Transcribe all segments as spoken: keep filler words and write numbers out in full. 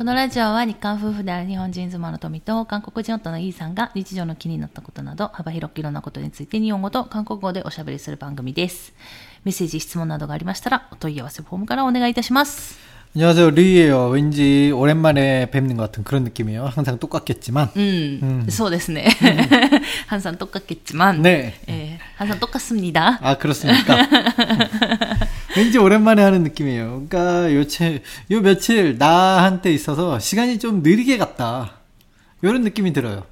このラジオは日韓夫婦である日本人妻の富と韓国人夫のイーさんが日常の気になったことなど幅広くいろんなことについて日本語と韓国語でおしゃべりする番組です。メッセージ、質問などがありましたらお問い合わせフォームからお願いいたします。안녕하세요류예요왠지오랜만에뵙는것같은그런느낌이에요항상똑같겠지만 음, 음. そうですね항상똑같겠지만네항상똑같습니다아그렇습니까 왠지 오랜만에 하는 느낌이에요. 그러니까 요새 요 며칠 나한테 있어서 시간이 좀 느리게 갔다. 이런 느낌이 들어요.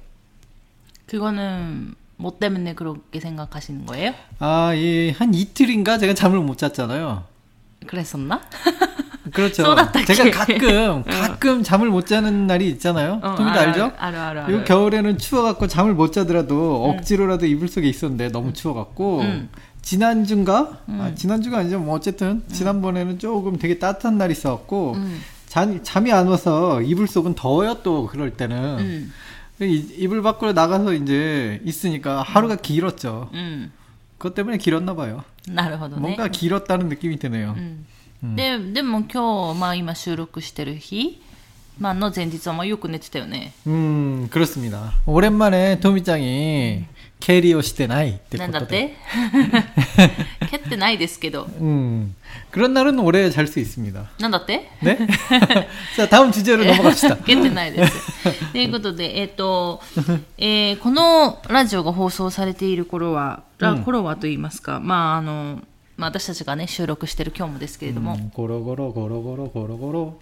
그거는 뭐 때문에 그렇게 생각하시는 거예요? 아, 예, 한 이틀인가 제가 잠을 못 잤잖아요. 그랬었나? 그렇죠. 제가 가끔 가끔 잠을 못 자는 날이 있잖아요. 도미도 알죠? 알아, 알아. 요 겨울에는 추워갖고 잠을 못 자더라도 억지로라도 이불 속에 있었는데 너무 추워갖고. 지난주인가? 음. 아, 지난주가 아니죠. 뭐 어쨌든 지난번에는 조금 되게 따뜻한 날이 있었고 음. 잠, 잠이 안 와서 이불 속은 더워요. 또 그럴 때는 음. 이, 이불 밖으로 나가서 이제 있으니까 하루가 길었죠. 음. 그것 때문에 길었나 봐요. 뭔가 길었다는 느낌이 드네요. 음. 음. 근데, 근데 뭐今日, まあ今収録してる日まあの前日はまあよく寝てたよね。うん、그렇습니다。오랜만에トミちゃんに蹴りをしてないってことで。なんだって？蹴ってないですけど。うん。그런날은오래잘수있습니다。なんだって？ね。さあ、다음주제로넘어갑시다。蹴ってないです。ということで、えっと、えー、このラジオが放送されている頃は、うん、頃はと言いますか、まああの、まあ、私たちがね収録してる今日もですけれども。ゴロゴロゴロゴロゴロゴロ。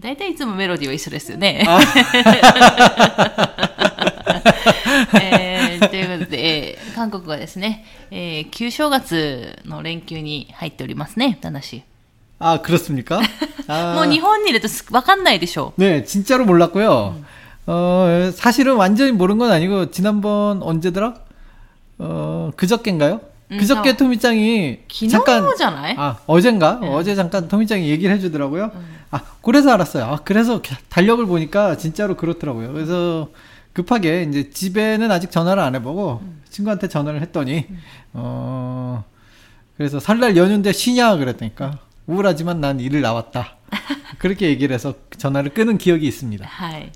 大体いつもメロディーは一緒ですよね。えー、ということで、えー、韓国はですね、えー、旧正月の連休に入っておりますね、ただし。あ、그렇습니까？もう日本にいるとわかんないでしょう。ね、진짜로몰랐고요。어사실은완전히모른건아니고지난번언제더라어그저께인가요？그저께토미짱이 잠깐 아, 어젠가 응. 어제 잠깐 토미짱이 얘기를 해주더라고요. 응. 아, 그래서 알았어요. 아, 그래서 달력을 보니까 진짜로 그렇더라고요. 그래서 급하게 이제 집에는 아직 전화를 안 해보고 응. 친구한테 전화를 했더니 응. 어 그래서 설날 연휴인데 쉬냐 그랬더니까 우울하지만 난 일을 나왔다. 그렇게 얘기를 해서 전화를 끊은 기억이 있습니다.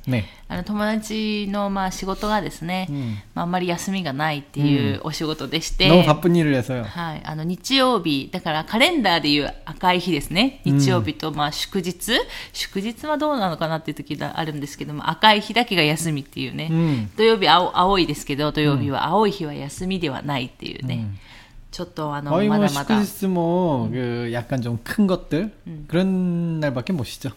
네. あの友達のまあ仕事がですね、うんまあ、あんまり休みがないっていうお仕事でして、うん、너무바쁜일을해서요。はい、あの日曜日だからカレンダーでいう赤い日ですね。日曜日とまあ祝日、うん、祝日はどうなのかなっていう時があるんですけども、赤い日だけが休みっていうね。うん、土曜日青青いですけど土曜日は青い日は休みではないっていうね。うんちょっとあのまだまだ。祝日も、약간 좀 큰 것들、그런 날밖에 못 쉬죠。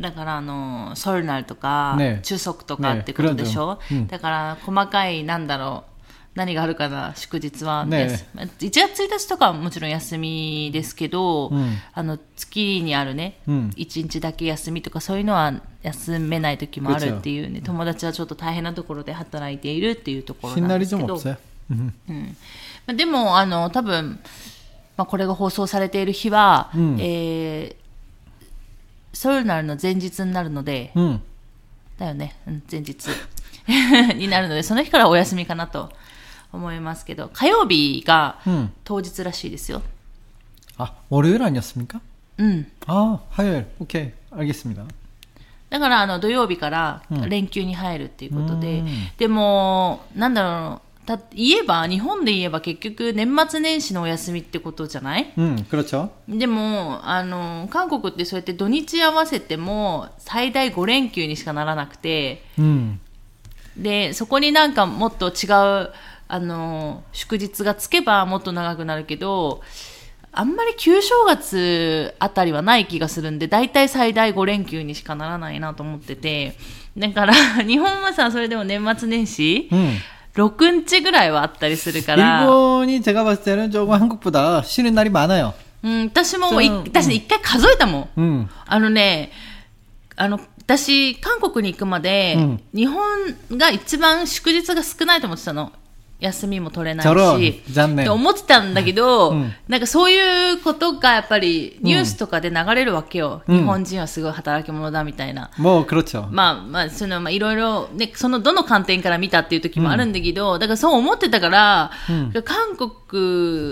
だからあの설날とか、ね、추석とかってことでしょ。ね、だから細かいなんだろう。何があるかな祝日は、ね、いちがつついたちとかはもちろん休みですけど、うん、あの月にあるね、うん、いちにちだけ休みとかそういうのは休めない時もあるっていうね。友達はちょっと大変なところで働いているっていうところなんですけど。うん、でもあの多分、まあ、これが放送されている日は、うんえー、ソウナルの前日になるので、うん、だよね、うん、前日になるのでその日からお休みかなと思いますけど火曜日が当日らしいですよ、うん、あ、월요일 아니었습니까？うんあ、화요일 OK 알겠습니다だからあの土曜日から連休に入るっていうことで、うん、でもなんだろうだ言えば日本で言えば結局年末年始のお休みってことじゃない？うん、그렇죠。でもあの韓国ってそうやって土日合わせても最大ごれんきゅうにしかならなくて、うん、でそこになんかもっと違うあの祝日がつけばもっと長くなるけどあんまり旧正月あたりはない気がするんでだいたい最大ごれんきゅうにしかならないなと思っててだから日本はさそれでも年末年始、うんろくにちぐらいはあったりするから。日本に제가 봤을때는 조금 한국보다 쉬는 날이 많아요。うん、私も私一回数えたもん。うん、あのね、あの私韓国に行くまで、うん、日本が一番祝日が少ないと思ってたの。休みも取れないし残念って思ってたんだけど、うん、なんかそういうことがやっぱりニュースとかで流れるわけよ、うん、日本人はすごい働き者だみたいな、うん、もうクロちゃんまあまあそのまあいろいろねそのどの観点から見たっていう時もあるんだけど、うん、だからそう思ってたから、うん、韓国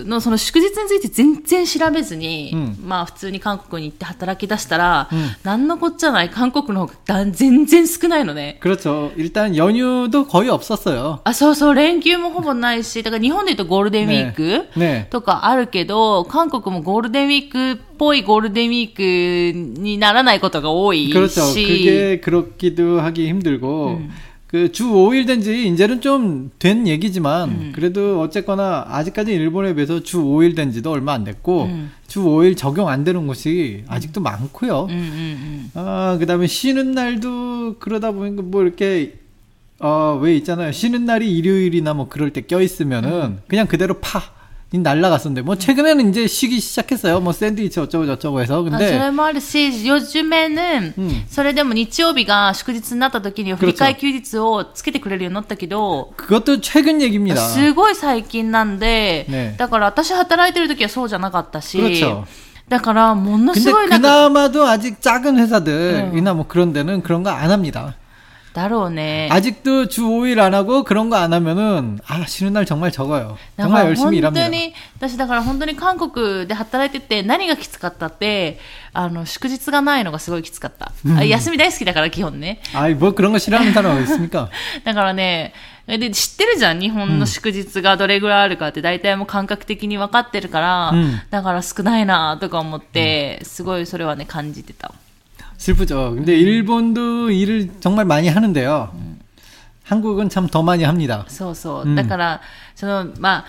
のその祝日について全然調べずに、うん、まあ普通に韓国に行って働き出したら、うん、なんのこっちゃない韓国の方が全然少ないのね。그렇죠 일단 연휴도 거의 없었어요。あそうそう連休もほぼないし、だから日本で言うとゴールデンウィークとかあるけど、ねね、韓国もゴールデンウィークっぽいゴールデンウィークにならないことが多いし、그렇죠 그게 그렇기도 하기 힘들고、うん그주 오 일 된 지 이제는 좀 된 얘기지만 음. 그래도 어쨌거나 아직까지 일본에 비해서 주 오 일 된 지도 얼마 안 됐고 음. 주 오 일 적용 안 되는 곳이 음. 아직도 많고요. 음, 음, 음. 아, 그다음에 쉬는 날도 그러다 보니까 뭐 이렇게 어, 왜 있잖아요. 쉬는 날이 일요일이나 뭐 그럴 때 껴있으면은 음. 그냥 그대로 파. 날라갔었는데 뭐 최근에는 이제 쉬기 시작했어요. 뭐 샌드위치 어쩌고 저쩌고 해서. 근데 아, 그것도 있고 요즘에는 그래도 일요일이 휴일になった時に 振り替え休日をつけてくれるようになったけど 그것도 최근 얘기입니다. すごい最近なんで 네. だから私働いてる時はそうじゃなかったし 그렇죠. だからものすごい 근데 그나마도 아직 작은 회사들이나 뭐 그런 데는 그런 거 안 합니다.だろうね。아직도주 오 일 안 하고 그런 거 안 하면은 아, 쉬는 날 정말 적어요。정말열심히일합니다。本当に私だから本当に韓国で働いてて何がきつかったってあの祝日がないのがすごいきつかった。あ休み大好きだから基本ね。あ、뭐 그런 거 싫어하는 사람 어디 있습니까？だからね。で知ってるじゃん日本の祝日がどれぐらいあるかって大体もう感覚的に分かってるから、うん、だから少ないなとか思って、うん、すごいそれはね感じてた。슬프죠. 근데 음. 일본도 일을 정말 많이 하는데요. 음. 한국은 참 더 많이 합니다. そうそう。だからそのまあ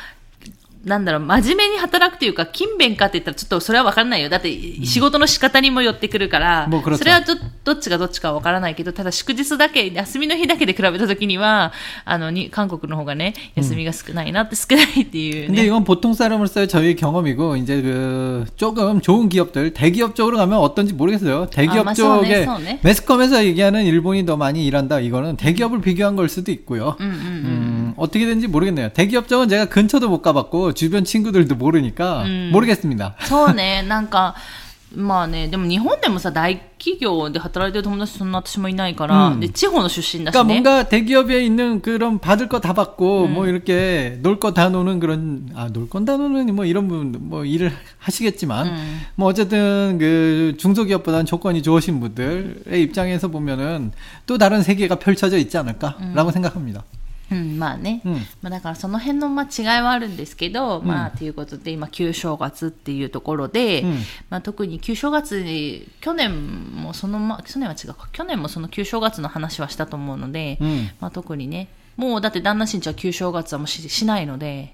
なんだろう真面目に働くというか勤勉かって言ったらちょっとそれは分からないよ。だって仕事の仕方にも寄ってくるから、うん、それはど、どっちがどっちかは分からないけど、ただ祝日だけ休みの日だけで比べたときにはあのに韓国の方がね休みが少ないなって、うん、少ないっていうね。근데이건보통사람으로서의저희의경험이고이제그조금좋은기업들대기업쪽으로가면어떤지모르겠어요대기업쪽에매스컴에서얘기하는일본이더많이일한다이거는대기업을비교한걸수도있고요 음, 음, 음. 음, 어떻게된지모르겠네요대기업쪽은제가근처도못가봤고주변친구들도모르니까모르겠습니다そうね、なんかまあね、でも日本でもさ大企業で働いてる友達そんな私もいないから、うん、で地方の出身だしね。그러니까뭔가대기업에있는그런받을거다받고뭐이렇게놀거다노는그런아놀건다노는뭐이런분뭐일을하시겠지만뭐어쨌든그중소기업보다는조건이좋으신분들의입장에서보면은또다른세계가펼쳐져있지않을까라고생각합니다。うん、まあね、うんまあ、だからその辺のまあ違いはあるんですけど、うん、まあということで今旧正月っていうところで、うんまあ、特に旧正月に去年もその、ま、去年は違うか去年もその旧正月の話はしたと思うので、うんまあ、特にねもうだって旦那新ちゃん旧正月はもう し, しないので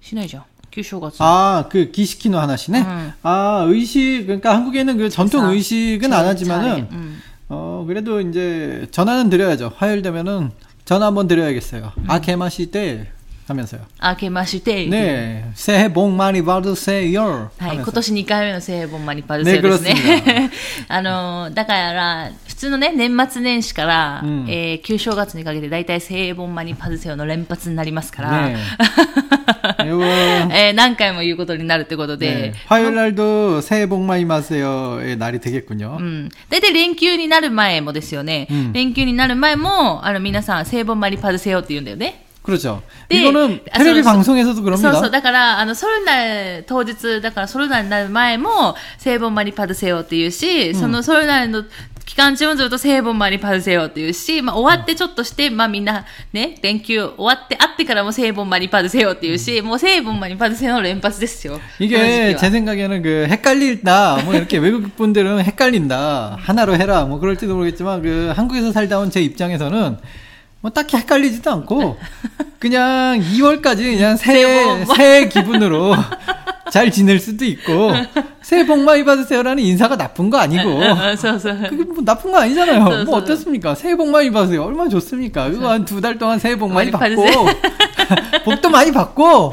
しないじゃん旧正月ああ、그儀式の話ね、うん、ああ、의식 그러니까 한국에는 그 전통 의식은 안 하지만은 어, 그래도 이제 전화는 드려야죠 화요일 되면은 전화 한번 드려야겠어요. 음. 아케마시테 하면서요. 아케마시테. 네. 새해 복 많이 받으세요. 하이, 今年にかいめの 새해 복 많이 받으세요. 네, 그렇습니다. あの、だから普通のね、年末年始から、 음. 에, 旧正月にかけてだいたい새해 복 많이 받으세요 の連発になりますから。ね。 えー、何回も言うことになるってことで、ね、화요일날도새해복많이받으세요의날이되겠군요。うん。大体連休になる前もですよね。うん、連休になる前もあの皆さん새해복많이받으세요って言うんだよね。그렇죠。で、이거는テレビ방송에서도그럽니다。そうそう。だからあのソルナ当日だからソルナになる前も새해복많이받으세요って言うし、うん、そのソルナの期間中もずっと새해복많이받으세요っていうし、まあ終わってちょっとして、まあみんなね、連休終わって会ってからも새해복많이받으세요っていうし、もう새해복많이받으세요の連発ですよ。이게 제 생각에는 그 헷갈린다, 뭐이렇게 외국 분들은 헷갈린다, 하나로 해라, 뭐 그럴지도 모르겠지만 그 한국에서 살다 온 제 입장에서는 뭐 딱히 헷갈리지도 않고 그냥 이월까지 그냥 새해 새해 기분으로 잘 지낼 수도 있고 새해 복 많이 받으세요라는 인사가 나쁜 거 아니고 그게 뭐 나쁜 거 아니잖아요. 뭐 어떻습니까? 새해 복 많이 받으세요. 얼마나 좋습니까? 이거 한 두 달 동안 새해 복 많이 받고 복도 많이 받고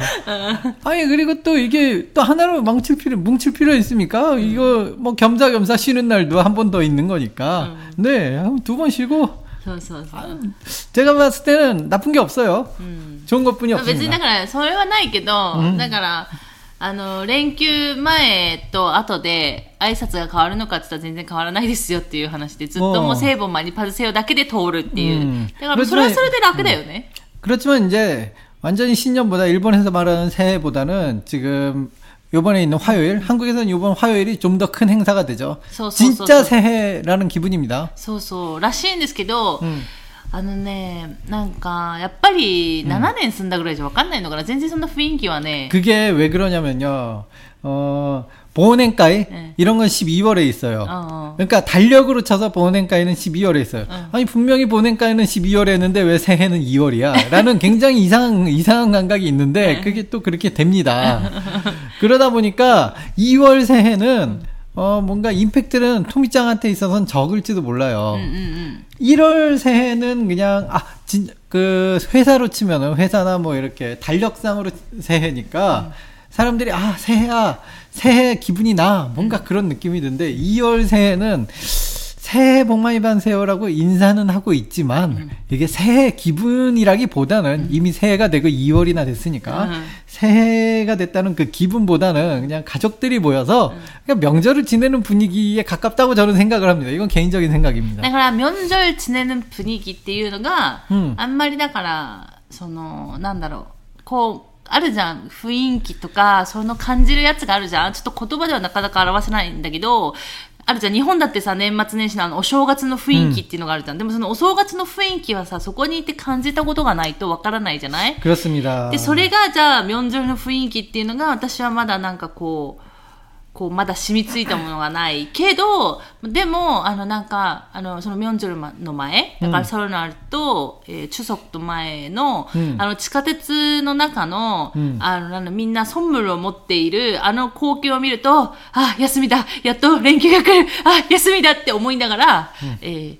아니 그리고 또 이게 또 하나로 뭉칠 필요 뭉칠 필요 있습니까? 이거 뭐 겸사겸사 쉬는 날도 한 번 더 있는 거니까 네 두 번 쉬고 제가 봤을 때는 나쁜 게 없어요. 음. 좋은 것뿐이 없습니다. 別にだからそれはないけど、だからあの連休前と後で挨拶が変わるのかって言ったら全然変わらないですよっていう話でずっともう聖母まにパズセヨだけで通るっていう。だからそれはそれで楽だよね。 그렇지만 이제 완전히 신년보다 일본에서 말하는 새해보다는 지금 요번에 있는 화요일, 한국에서는 요번 화요일이 좀 더 큰 행사가 되죠. 진짜 새해라는 기분입니다. そうそうらしいんですけど、あのね、なんかやっぱり7年住んだぐらいじゃ分かんないのかな。全然そんな雰囲気はね。 그게 왜 그러냐면요. 어, 보호냉가이 네. 이런 건 십이월에 있어요. 어어. 그러니까 달력으로 쳐서 보호냉가이는 십이월에 있어요. 어. 아니 분명히 보호냉가이는 십이월에 했는데 왜 새해는 이월이야? 라는 굉장히 이상한 이상한 감각이 있는데 네. 그게 또 그렇게 됩니다. 그러다 보니까 이월 새해는 어, 뭔가 임팩트는 토미짱한테 있어서는 적을지도 몰라요. 음, 음, 음. 일월 새해는 그냥 아 진 그 회사로 치면은 회사나 뭐 이렇게 달력상으로 새해니까. 음. 사람들이 아 새해야 새해 기분이 나 뭔가 그런 느낌이 드는데 이월 새해는 새해 복 많이 받으세요라고 인사는 하고 있지만 음. 이게 새해 기분이라기보다는 음. 이미 새해가 되고 이월이나 됐으니까 음. 새해가 됐다는 그 기분보다는 그냥 가족들이 모여서 음. 그냥 명절을 지내는 분위기에 가깝다고 저는 생각을 합니다. 이건 개인적인 생각입니다. 그러니까 명절 지내는 분위기っていうのが あんまりだからそのなんだろうこう あるじゃん雰囲気とかその感じるやつがあるじゃん。ちょっと言葉ではなかなか表せないんだけど、あるじゃん日本だってさ年末年始のあのお正月の雰囲気っていうのがあるじゃん。でもそのお正月の雰囲気はさそこに行って感じたことがないとわからないじゃない。クラスミダ。でそれがじゃあ明星の雰囲気っていうのが私はまだなんかこうこうまだ染みついたものがないけど、でもあのなんかあのその明星るまえだからそれのあると、えー、추석と前のあの地下鉄の中のあのみんなソンムルを持っているあの光景を見るとあ休みだやっと連休が来るあ休みだって思いながら、えー、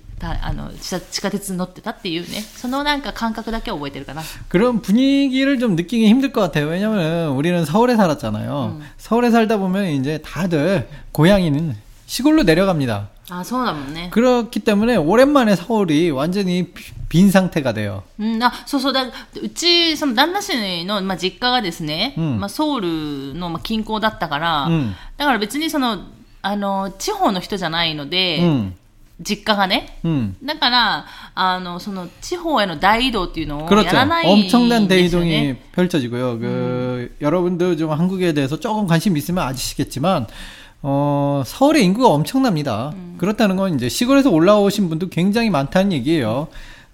地下鉄乗ってたっていうね。そのなんか感覚だけ覚えてるかな。 그런 분위기를 좀 느끼기 힘들 것 같아요. 왜냐면 우리는 서울에 살았잖아요. 음. 서울에 살다 보면 이제 다들 고향이는 시골로 내려갑니다. 아, 서울이네. 그렇기 때문에 오랜만에 서울이 완전히 빈 상태가 돼요. 음, 아, そうそうだうちその旦那氏のまあ実家がですね、まあソウルのまあ近郊だったから、だから別にそのあの地方の人じゃないので。 実家がねだからあのその地方への大移動っていうのをやらない 엄청난 대이동이 펼쳐지고요. 그 여러분들 좀 한국에 대해서 조금 관심 있으면 아시겠지만 어, 서울의 인구가 엄청납니다. 음. 그렇다는 건 이제 시골에서 올라오신 분도 굉장히 많다는 얘기예요.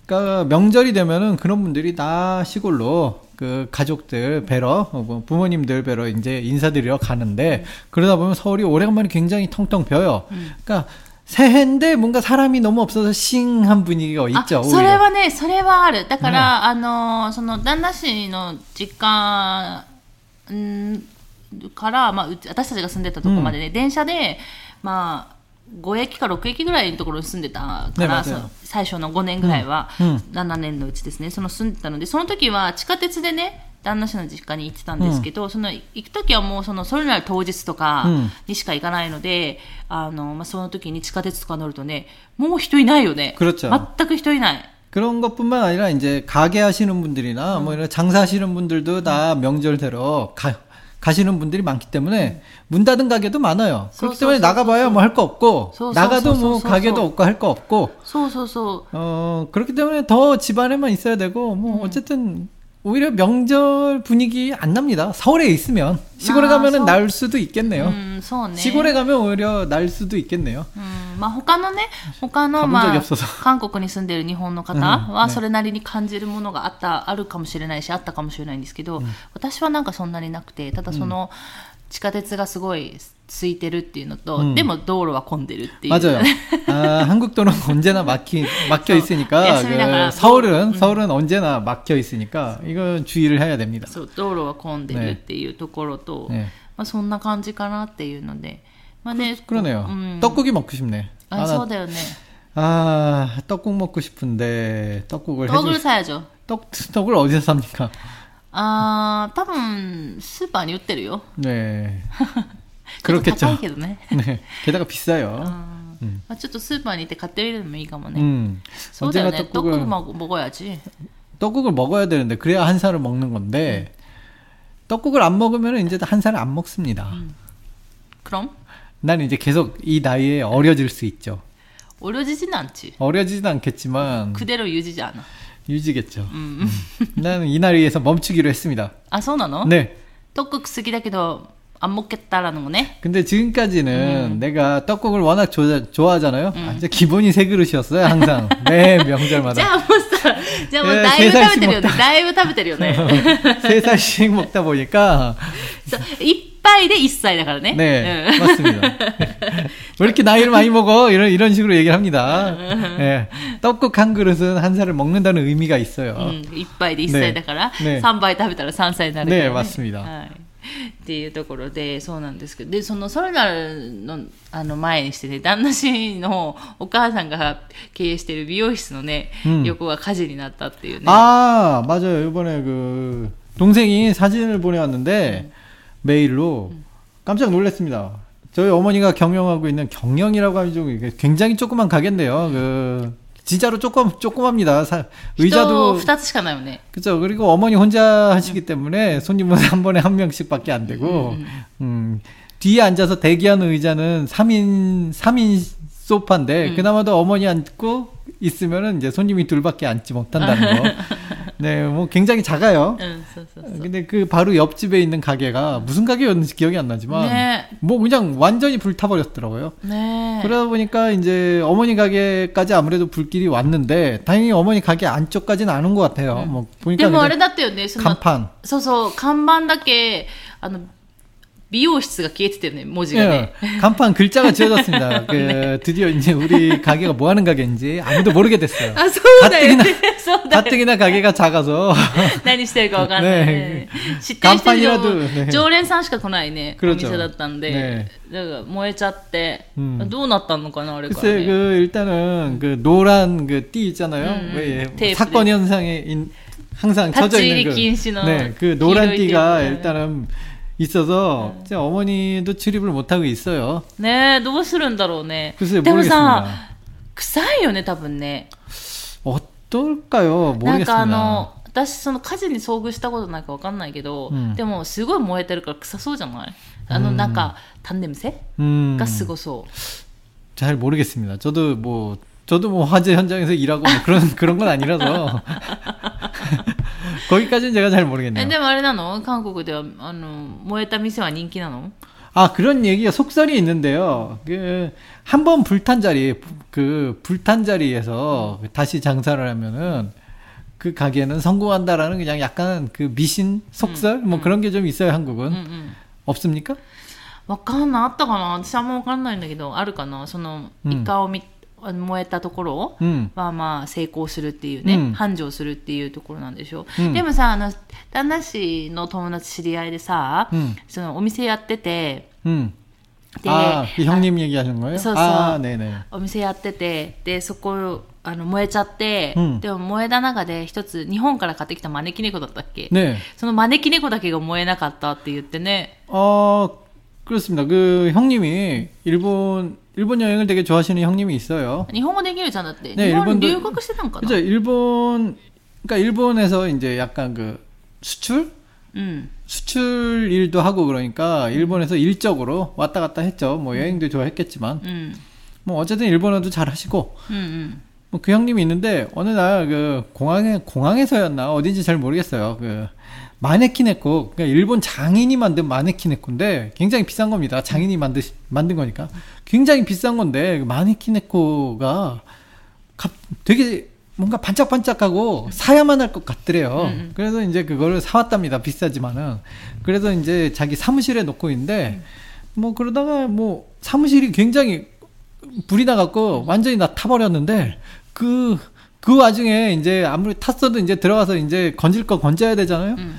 그러니까 명절이 되면은 그런 분들이 다 시골로 그 가족들 뵈러 부모님들 뵈러 이제 인사드리러 가는데 음. 그러다 보면 서울이 오랜만에 굉장히 텅텅 벼요. 음. 그러니까 새해인데 뭔가 사람이 너무 없어서 싱한 분위기가 있죠. それはね、それはある。だから、あの、その旦那氏の実家から、まあ、私たちが住んでたとこまでね、電車で、まあ、 ごえきかろくえきぐらいのところに住んでたから、最初のごねんぐらいは、ななねんのうちですね、その住んでたので、その時は地下鉄でね、 旦那氏の実家に行ってたんですけど、その行く時はもうそのそれなら当日とかにしか行かないので、あのまあその時に地下鉄とか乗るとね、もう人いないよね。 그런 것뿐만 아니라 이제 가게 하시는 분들이나 음. 뭐 이런 장사하시는 분들도 다 명절대로 가 가시는 분들이 많기 때문에 문 닫은 가게도 많아요. 그렇기 때문에 나가봐야 뭐 할 거 없고 나가도 뭐 가게도 없고 할 거 없고. 어 그렇기 때문에 더 집안에만 있어야 되고 뭐 어쨌든. 오히려 명절 분위기 안 납니다. 서울에 있으면. 시골에 가면은 날 수도 있겠네요. 음, 시골에 가면 오히려 날 수도 있겠네요. 음, まあ他のね、他のまあ韓国に住んでる日本の方はそれなりに感じるものがあったあるかもしれないしあったかもしれないんですけど、私はなんかそんなになくて、ただその 地下鉄がすごい空いてるっていうのと、でも道路は混んでるっていう。 맞아요. 아, 한국도는 언제나 막히, 막혀 있으니까, 그, 서울은, 서울은 언제나 막혀 있으니까, 이건 주의를 해야 됩니다. 道路は混んでるっていうところと、まあそんな感じかなっていうので。まあね。그러네요. 음. 떡국이 먹고 싶네. 아, そうだよね. 아, 떡국 먹고 싶은데, 떡국을 해줘. 떡을 사야죠. 떡, 떡을 어디서 삽니까? 아, 多分スーパーに売ってるよ。네. 그렇겠죠. 네. 게다가 비싸요. 아, うんまあ、ちょっとスーパーに行って買ってみるのもいいかもね、うん、そうだよね。どこも먹어야지。どこも먹어야 되는데、그래야 한 살을 먹는 건데、どこも안 먹으면、이제 한 살을 안 먹습니다。그럼？난 이제 계속 이 나이에 어려질 수 있죠。어려지진 않지。어려지진 않겠지만、그대로 유지지 않아。유지겠죠。음。나는 이 나이에서 멈추기로 했습니다。아、そうなの？네。떡국好きだけど안 먹겠다라는 거네. 근데 지금까지는 음. 내가 떡국을 워낙 조, 좋아하잖아요. 음. 아, 이제 기본이 세 그릇이었어요, 항상. 네, 명절마다. 자, 뭐 나이브 타베테리요. 나이브 타베테리요. 세 살씩 먹다 보니까. 일杯で 일歳だからね. 네, 맞습니다. 왜 이렇게 나이를 많이 먹어? 이런 이런 식으로 얘기를 합니다. 네, 떡국 한 그릇은 한 살을 먹는다는 의미가 있어요. 음, 일杯で 일歳だから 네. 삼杯 食べたら さんさいになる. 네, 맞습니다. っていうところで、そうなんですけど、でそのソルナル の, あの前にしてね、旦那氏のお母さんが経営している美容室のね、うん、横が火事になったっていうね。ああ、맞아요。이번에 그 동생이 사진을 보내왔는데、うん、메일로 깜짝 놀랐습니다。저희 어머니가 경영하고 있는 경영이라고 하면 좀 굉장히 조그만 가게인데요. 그 진짜로 조금 조그맣니다. 사, 의자도 두つしかないよね. 그렇죠. 그리고 어머니 혼자 하시기 때문에 손님은 한 번에 한 명씩밖에 안 되고, 음. 음, 뒤에 앉아서 대기하는 의자는 삼 인 삼 인 소파인데 음. 그나마도 어머니 앉고 있으면은 이제 손님이 둘밖에 앉지 못한다는 거. 네, 뭐 굉장히 작아요. 응, 근데 그 바로 옆집에 있는 가게가 무슨 가게였는지 기억이 안 나지만 네. 뭐 그냥 완전히 불타버렸더라고요. 네. 그러다 보니까 이제 어머니 가게까지 아무래도 불길이 왔는데 다행히 어머니 가게 안쪽까지는 안 온 것 같아요. 응. 뭐 보니까 간판. 그래서 간판だけ 美容室が消えてたよね、文字がね。간판 글자가 지워졌습니다. 그, 드디어 이제 우리 가게가 뭐 하는 가게인지 아무도 모르게 됐어요. 아, 소다요 가뜩이나 가게가 작아서.何してるかわかんない。ね、知ってる人以上、常連さんしか来ないね、お店だったんで。だから燃えちゃって、どうなったのかな、あれからね。그、 일단은、그、노란、그、띠있잖아요。사건현상에、항상 젖어있는 그, 네, 그 노란 띠가 일단은 있어서 네. 어머니도 출입을 못하고 있어요. 네, 너무 싫은다로네. 글쎄 모르겠습니다. 근데 사臭いよね多分ね. 어떨까요? 모르겠습니다. 뭔가 私その火事に遭遇したことないか分かんないけどでもすごい燃えてるから臭そうじゃないあのなんか단냄새가すごそう잘 모르겠습니다. 저도 뭐 저도 뭐 화재 현장에서 일하고 뭐 그런 그런 건 아니라서 거기까지는제가잘모르겠네요。でもあれなの？韓国ではあの燃えた店は人気なの？아그런얘기가속설이있는데요그한번불탄자리그불탄자리에서다시장사를하면은그가게는성공한다라는그냥약간그미신속설뭐그런게좀있어요한국은없습니까？わかんないあったかな？私あんまわかんないんだけどあるかな？そのイカを見燃えたところはまあ成功するっていうね、うん、繁盛するっていうところなんでしょう、うん、でもさあの旦那氏の友達知り合いでさ、うん、そのお店やってて、うん、であー、형님 얘기하신 거예요？そうそう、あー、ねーねー。お店やっててでそこあの燃えちゃって、うん、でも燃えた中で一つ日本から買ってきた招き猫だったっけ、ね、その招き猫だけが燃えなかったって言ってね。あー그렇습니다그형님이일본일본여행을되게좋아하시는형님이있어요日本語できるじゃなくて、ね、日本留学してたのかな。그죠일본그러니까일본에서이제약간그수출음수출일도하고그러니까일본에서일적으로왔다갔다했죠뭐여행도좋아했겠지만음뭐어쨌든일본어도잘하시고음음뭐그형님이있는데어느날그공항에공항에서였나어딘지잘모르겠어요그 마네키네코, 그러니까 일본 장인이 만든 마네키네코인데 굉장히 비싼 겁니다. 장인이 만드, 만든 거니까 굉장히 비싼 건데 마네키네코가 갑, 되게 뭔가 반짝반짝하고 사야만 할 것 같더래요. 그래서 이제 그거를 사왔답니다. 비싸지만은. 그래서 이제 자기 사무실에 놓고 있는데 뭐 그러다가 뭐 사무실이 굉장히 불이 나갖고 완전히 다 타버렸는데 그, 그 와중에 이제 아무리 탔어도 이제 들어가서 이제 건질 거 건져야 되잖아요. 음.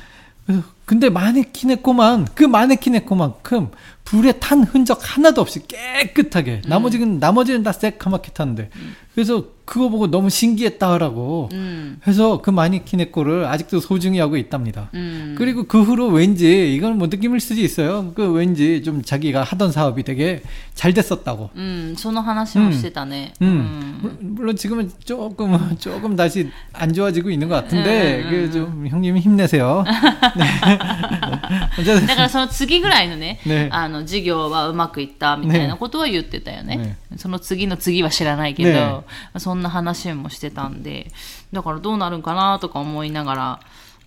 근데 마네키네코만 그 마네키네코만큼 불에 탄 흔적 하나도 없이 깨끗하게 음. 나머지는 나머지는 다 새카맣게 탔는데 음. 그래서 그거 보고 너무 신기했다라고 음. 해서 그 마네킹의 꼴을 아직도 소중히 하고 있답니다. 음. 그리고 그 후로 왠지 이건 뭐 느낌일 수도 있어요. 그 왠지 좀 자기가 하던 사업이 되게 잘 됐었다고. 음, 저는 하나씩 합시다네. 음. 음. 음. 물론 지금은 조금 조금 다시 안 좋아지고 있는 것 같은데, 음, 음. 좀 형님 힘내세요. だからその次ぐらいのね、ねあの授業はうまくいったみたいなことは言ってたよね。ねその次の次は知らないけど、ね、そんな話もしてたんで、だからどうなるんかなとか思いながら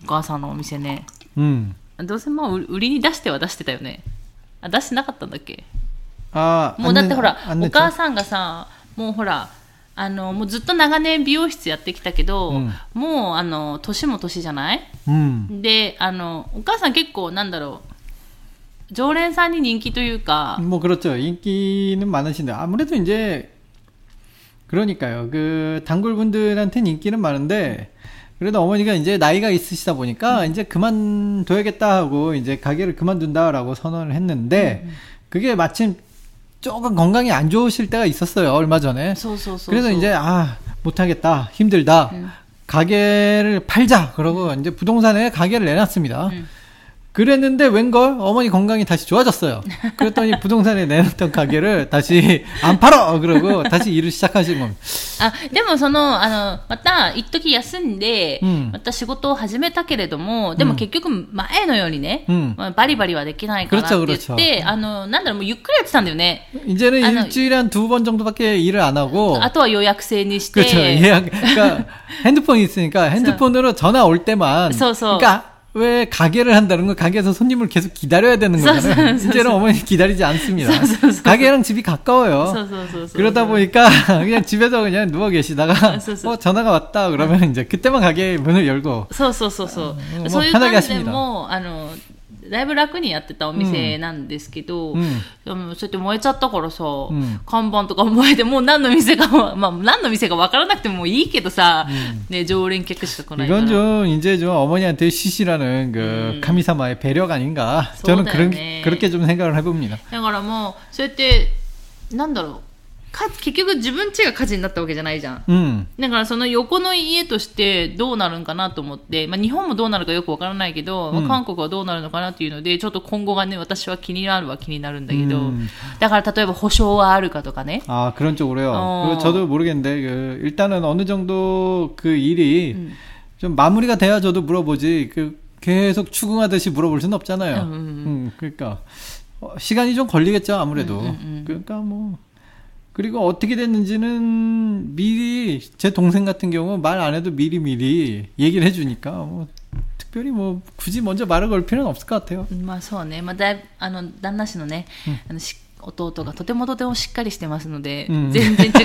お母さんのお店ね、うん、どうせまあ売りに出しては出してたよね。あ出してなかったんだっけ？あもうだってほらお母さんがさもうほら。あのもうずっと長年美容室やってきたけど、うん、もうあの年も年じゃない、うん、であのお母さん結構なんだろう常連さんに人気というかもう그렇죠人気는많으신데 아무래도 이제 그러니까요 그 단골분들한테는 인기는 많은데 그래도 어머니가 이제 나이가 있으시다 보니까 음. 이제 그만둬야겠다 하고 이제 가게를 그만둔다라고 선언을 했는데 음. 그게 마침 조금 건강이 안 좋으실 때가 있었어요. 얼마 전에. 그래서 이제 아 못하겠다. 힘들다. 응. 가게를 팔자. 그러고 이제 부동산에 가게를 내놨습니다. 응. 그랬는데 웬걸 어머니 건강이 다시 좋아졌어요. 그랬더니 부동산에 내놨던 가게를 다시 안 팔어. 그러고 다시 일을 시작하신 겁니다. 아, でもそのあのまた一時休んでまた仕事を始めたけれどもでも結局前のようにねバリバリはできないからって言ってあのなんだろうもうゆっくりやってたんだよね 이제는 일주일에 한두 번 정도밖에 일을 안 하고 あとは予約制にして 그렇죠. 예약. 그러니까 핸드폰이 있으니까 핸드폰으로 전화 올 때만. 그러니까 왜 가게를 한다는 건 가게에서 손님을 계속 기다려야 되는 거잖아요. 이제는 어머니 기다리지 않습니다. 가게랑 집이 가까워요. 그러다 보니까 그냥 집에서 그냥 누워 계시다가 어, 전화가 왔다 그러면 이제 그때만 가게 문을 열고 뭐 편하게 하십니다. だいぶ楽にやってたお店なんですけど、うん、でもそうやって燃えちゃったからさ、うん、看板とか燃えてもう何の店かまあ何の店か分からなくてもいいけどさ、うん、ね常連客しか来ないから。이건좀이제좀어머니한테시시라는그카미사마의배려가아닌가 저는그런그렇게좀생각을해봅니다だからもうそうやってなんだろう。結局自分家が火事になったわけじゃないじゃん、うん、だからその横の家としてどうなるんかなと思って、まあ、日本もどうなるかよくわからないけど、うんまあ、韓国はどうなるのかなっていうのでちょっと今後がね私は気になるは気になるんだけど、うん、だから例えば保証はあるかとかねああ、그런쪽으로요 저도 모르겠는데 그 일단은 어느 정도 그 일이 음. 좀 마무리가 돼야 저도 물어보지 그 계속 추궁하듯이 물어볼 순 없잖아요. 음, 음, 그러니까 시간이 좀 걸리겠죠 아무래도 음, 음, 음. 그러니까 뭐 그리고 어떻게 됐는지는 미리 제 동생 같은 경우 말 안 해도 미리 미리 얘기를 해주니까 뭐 특별히 뭐 굳이 먼저 말을 걸 필요는 없을 것 같아요. 뭐, そうね. 뭐, 旦那氏のね, 弟がとてもとてもしっかりしてますので全然違って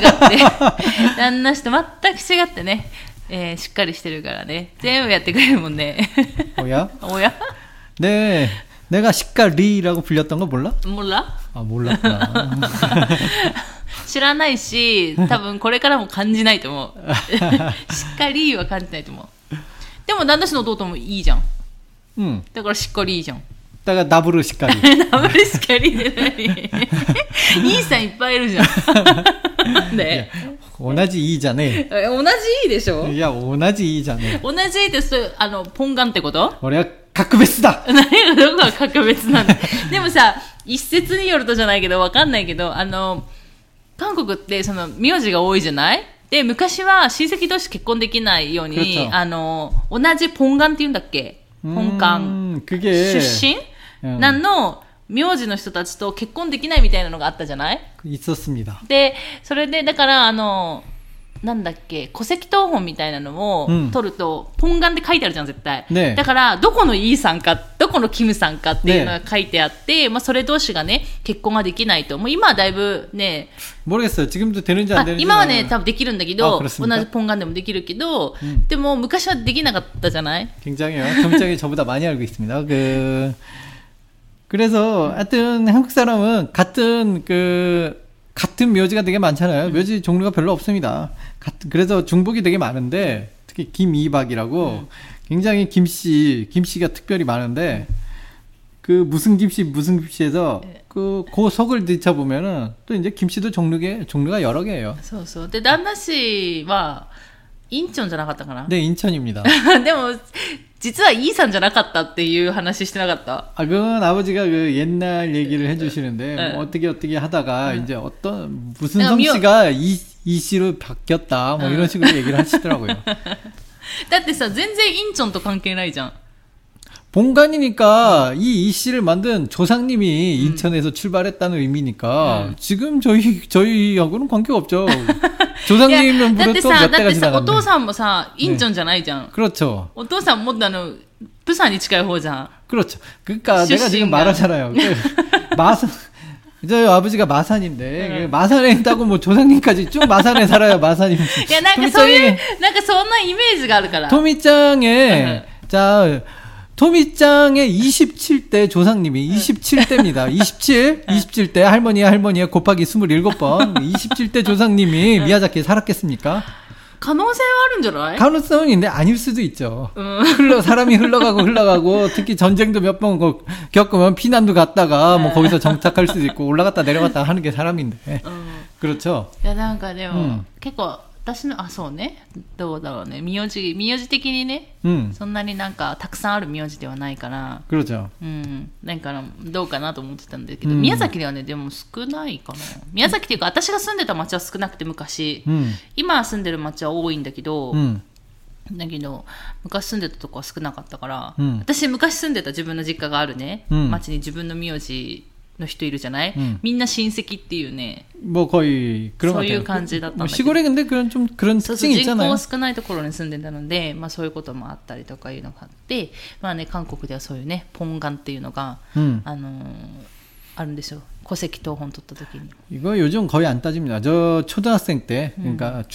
旦那氏と全く違ってね、えー、しっかりしてるからね全部やってくれるもんね。おや？おや？ねえ。 내가 시카리라고 불렸던 거 몰라? 몰라? 아, 몰랐구나. 知らないし多分これからも感じないと思う しっかりは簡単だと思うでも旦那氏の弟もいいじゃんだからしっかりいいじゃんだからダブルしっかりいいさんいっぱいいるじゃんね同じいいじゃねいや同じいいじゃね同じいいですあのポンガンってこと 格別だ。なんか格別なんだ。でもさ、一説によるとじゃないけど、わかんないけど、 あの、韓国ってその名字が多いじゃない？で、昔は親戚同士結婚できないように、あの、同じポンガンって言うんだっけ？ポンガン。出身？なんの、名字の人たちと結婚できないみたいなのがあったじゃない？いつすみだ。で、それで、だから、あの、なんだっけ戸籍謄本みたいなのを取ると、うん、ポンガンで書いてあるじゃん絶対、ね、だからどこのイーさんかどこのキムさんかっていうのが書いてあって、ねまあ、それ同士がね結婚ができないともう今はだいぶね모르겠어요 지금도 되는지 안 되는지今はね多分できるんだけど同じポンガンでもできるけど、うん、でも昔はできなかったじゃない굉장히요굉장히저보다많이알고있습니다그그래서하여튼한국사람은같은그 같은 묘지가 되게 많잖아요. 음. 묘지 종류가 별로 없습니다. 같은, 그래서 중복이 되게 많은데 특히 김이박이라고 음. 굉장히 김씨, 김씨가 특별히 많은데 음. 그 무슨 김치 무슨 김치에서 네. 그, 그 속을 뒤쳐보면은 또 이제 김치도 종류게, 종류가 여러 개예요. 그래서 근데 단나 씨와 인천じゃなかったかな? 네, 인천입니다. 근데 뭐実は E さんじゃなかったっていう話してなかった? 아, 그건 아버지가 그 옛날 얘기를 해주시는데 뭐 어떻게 어떻게 하다가 이제 어떤 무슨 성씨가 E, E 씨로 바뀌었다 뭐 이런 식으로 얘기를 하시더라고요. だってさ全然インチョンと関係ないじゃん 본관이니까 이 E 씨를 만든 조상님이 인천에서 출발했다는 의미니까 지금 저희 저희하고는 관계 없죠. 조상님은 물어도 몇 대가 지나갔네. お父さんもさ、インチョンじゃないじゃん. 그렇죠. お父さんもあの、부산に近い方じゃん. 그렇죠. 그러니까 내가 지금 말하잖아요. 마산 저희 아버지가 마산인데 마산에 있다고 뭐 조상님까지 쭉 마산에 살아요. 마산이. 야, 뭔가 소위 뭔가 그런 이미지가 あるから. 토미짱에 자 토미짱의 이십칠 대 조상님이 이십칠 대입니다. 이십칠, 이십칠 대 할머니의 할머니의 곱하기 이십칠 번 이십칠 대 조상님이 미야자키에 살았겠습니까? 가능성은あるんじゃない? 가능성은 있는데 아닐 수도 있죠. 흘러 사람이 흘러가고 흘러가고 특히 전쟁도 몇 번 겪으면 피난도 갔다가 뭐 거기서 정착할 수도 있고 올라갔다 내려갔다 하는 게 사람인데 그렇죠. 야, 뭔가 근데 꽤고 私の、あ、そうね。どうだろうね。名字、名字的にね。そんなになんかたくさんある名字ではないから。どうかなと思ってたんだけど、宮崎ではね、でも少ないかな。宮崎っていうか私が住んでた町は少なくて昔。今住んでる町は多いんだけど、なんだけど昔住んでたとこ少なかったから、私昔住んでた自分の実家があるね。町に自分の名字 の人いるじゃない。みんな親戚っていうね。もう거의、그런人が少ないところに住んでたので、まあそういうこともあったりとかいうのがあって、まあね、韓国ではそういうね、本願っていうのがあるんですよ。戸籍謄本取った時に。이거 요즘 거의 안 따집니다。저 초등학생 때、그러니까、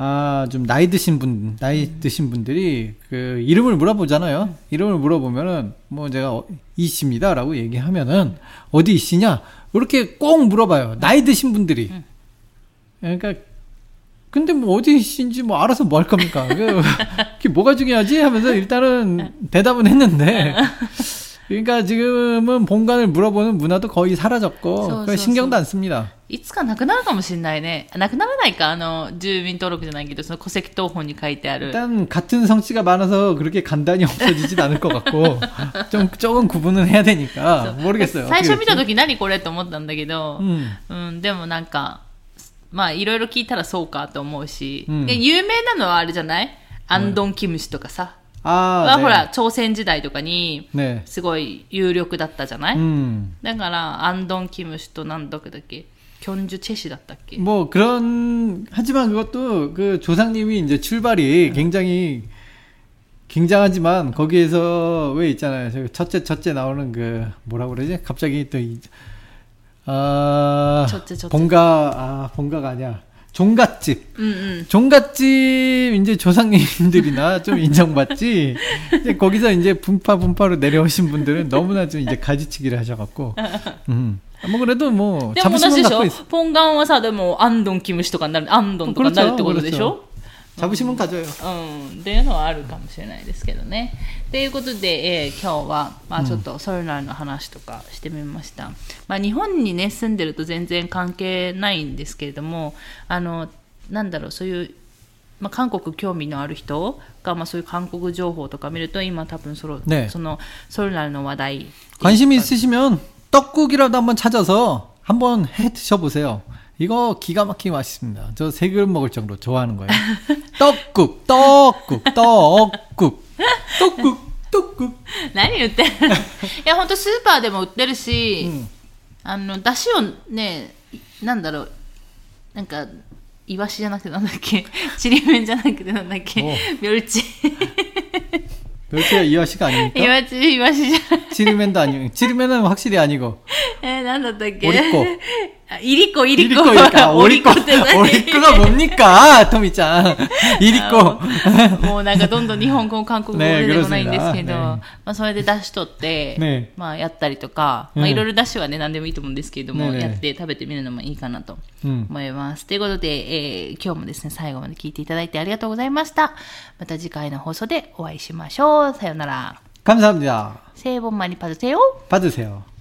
아, 좀 나이 드신 분, 나이 드신 분들이 그 이름을 물어보잖아요. 음. 이름을 물어보면은 뭐 제가 이 씨입니다라고 얘기하면은 어디 이 씨냐 이렇게 꼭 물어봐요. 음. 나이 드신 분들이. 음. 그러니까 근데 뭐 어디 이 씨인지 뭐 알아서 뭐 할 겁니까? 그게 뭐가 중요하지? 하면서 일단은 대답은 했는데. 그러니까 지금은 본관을 물어보는 문화도 거의 사라졌고 거의 신경도 안 씁니다. いつかなくなるかもしれないね。なくならないか、あの、住民登録じゃないけど、その戸籍謄本に書いてある。 일단 같은 성씨가 많아서 그렇게 간단히 없어지진 않을 것 같고 좀 조금 구분은 해야 되니까 모르겠어요. 最初見た時何これと思ったんだけど、でもなんか、まあいろいろ聞いたらそうかと思うし、有名なのはあれじゃない？安東キムシとかさ。 はほら朝鮮時代とかにすごい有力だったじゃない。だから安東キムシとなんだっけ、キョンジュチェシだったっけ。뭐 그런 하지만 그것도 그 조상님이 이제 출발이 굉장히 굉장하지만 거기에서 왜 있잖아요. 저 첫째 첫째 나오는 그 뭐라고 그러지? 갑자기 또 이, 아 첫째 첫째 본가 아 본가가 아니야. 종갓집. 음, 음. 종갓집, 이제 조상님들이나 좀 인정받지, 이제 거기서 이제 분파 분파로 내려오신 분들은 너무나 좀 이제 가지치기를 하셔갖고, 음. 뭐 그래도 뭐, 자부심은 갖고 있어. 본관은さ, 안동 김씨とかになる, 안동とかになるってことでしょ? 자부심은 가져요. 음, っていうのはあるかもしれないですけどね。っていうことで、えー、今日はまあちょっとソルナルの話とかしてみました。まあ日本にね住んでると全然関係ないんですけれども、あのなんだろうそういうまあ韓国興味のある人がまあそういう韓国情報とか見ると今多分そのソルナルの話題、関心있으시면 이거 기가 막히게 맛있습니다. 저 세 그릇 먹을 정도로 좋아하는 거예요. 떡국, 떡국, 떡국, 떡국, 떡국. 何言ってんの？いや、ほんとスーパーでも売ってるし、あの、だしをね、なんだろう、なんか、イワシじゃなくてなんだっけ？ちりめんじゃなくてなんだっけ？멸치。 멸치가 이와시가 아닙니까? 이와시, 이와시잖아. 지르맨도 아니고. 지르맨은 확실히 아니고. 에, 난다다게. 오리꼬. 아, 이리꼬, 이리꼬. 이리꼬, 오리꼬. 오리꼬가 뭡니까? 토미짱. 이리꼬. 뭐, 뭔가, どんどん日本語、韓国語でもないんですけど、まあ、それで出しとって、まあ、やったりとか、まあ、いろいろ出しはね、何でもいいと思うんですけれども、やって食べてみるのもいいかなと思います。ということで、えー、今日もですね、最後まで聞いていただいてありがとうございました。また次回の放送でお会いしましょう。さよなら。 감사합니다. 새해 복 많이 받으세요. 받으세요.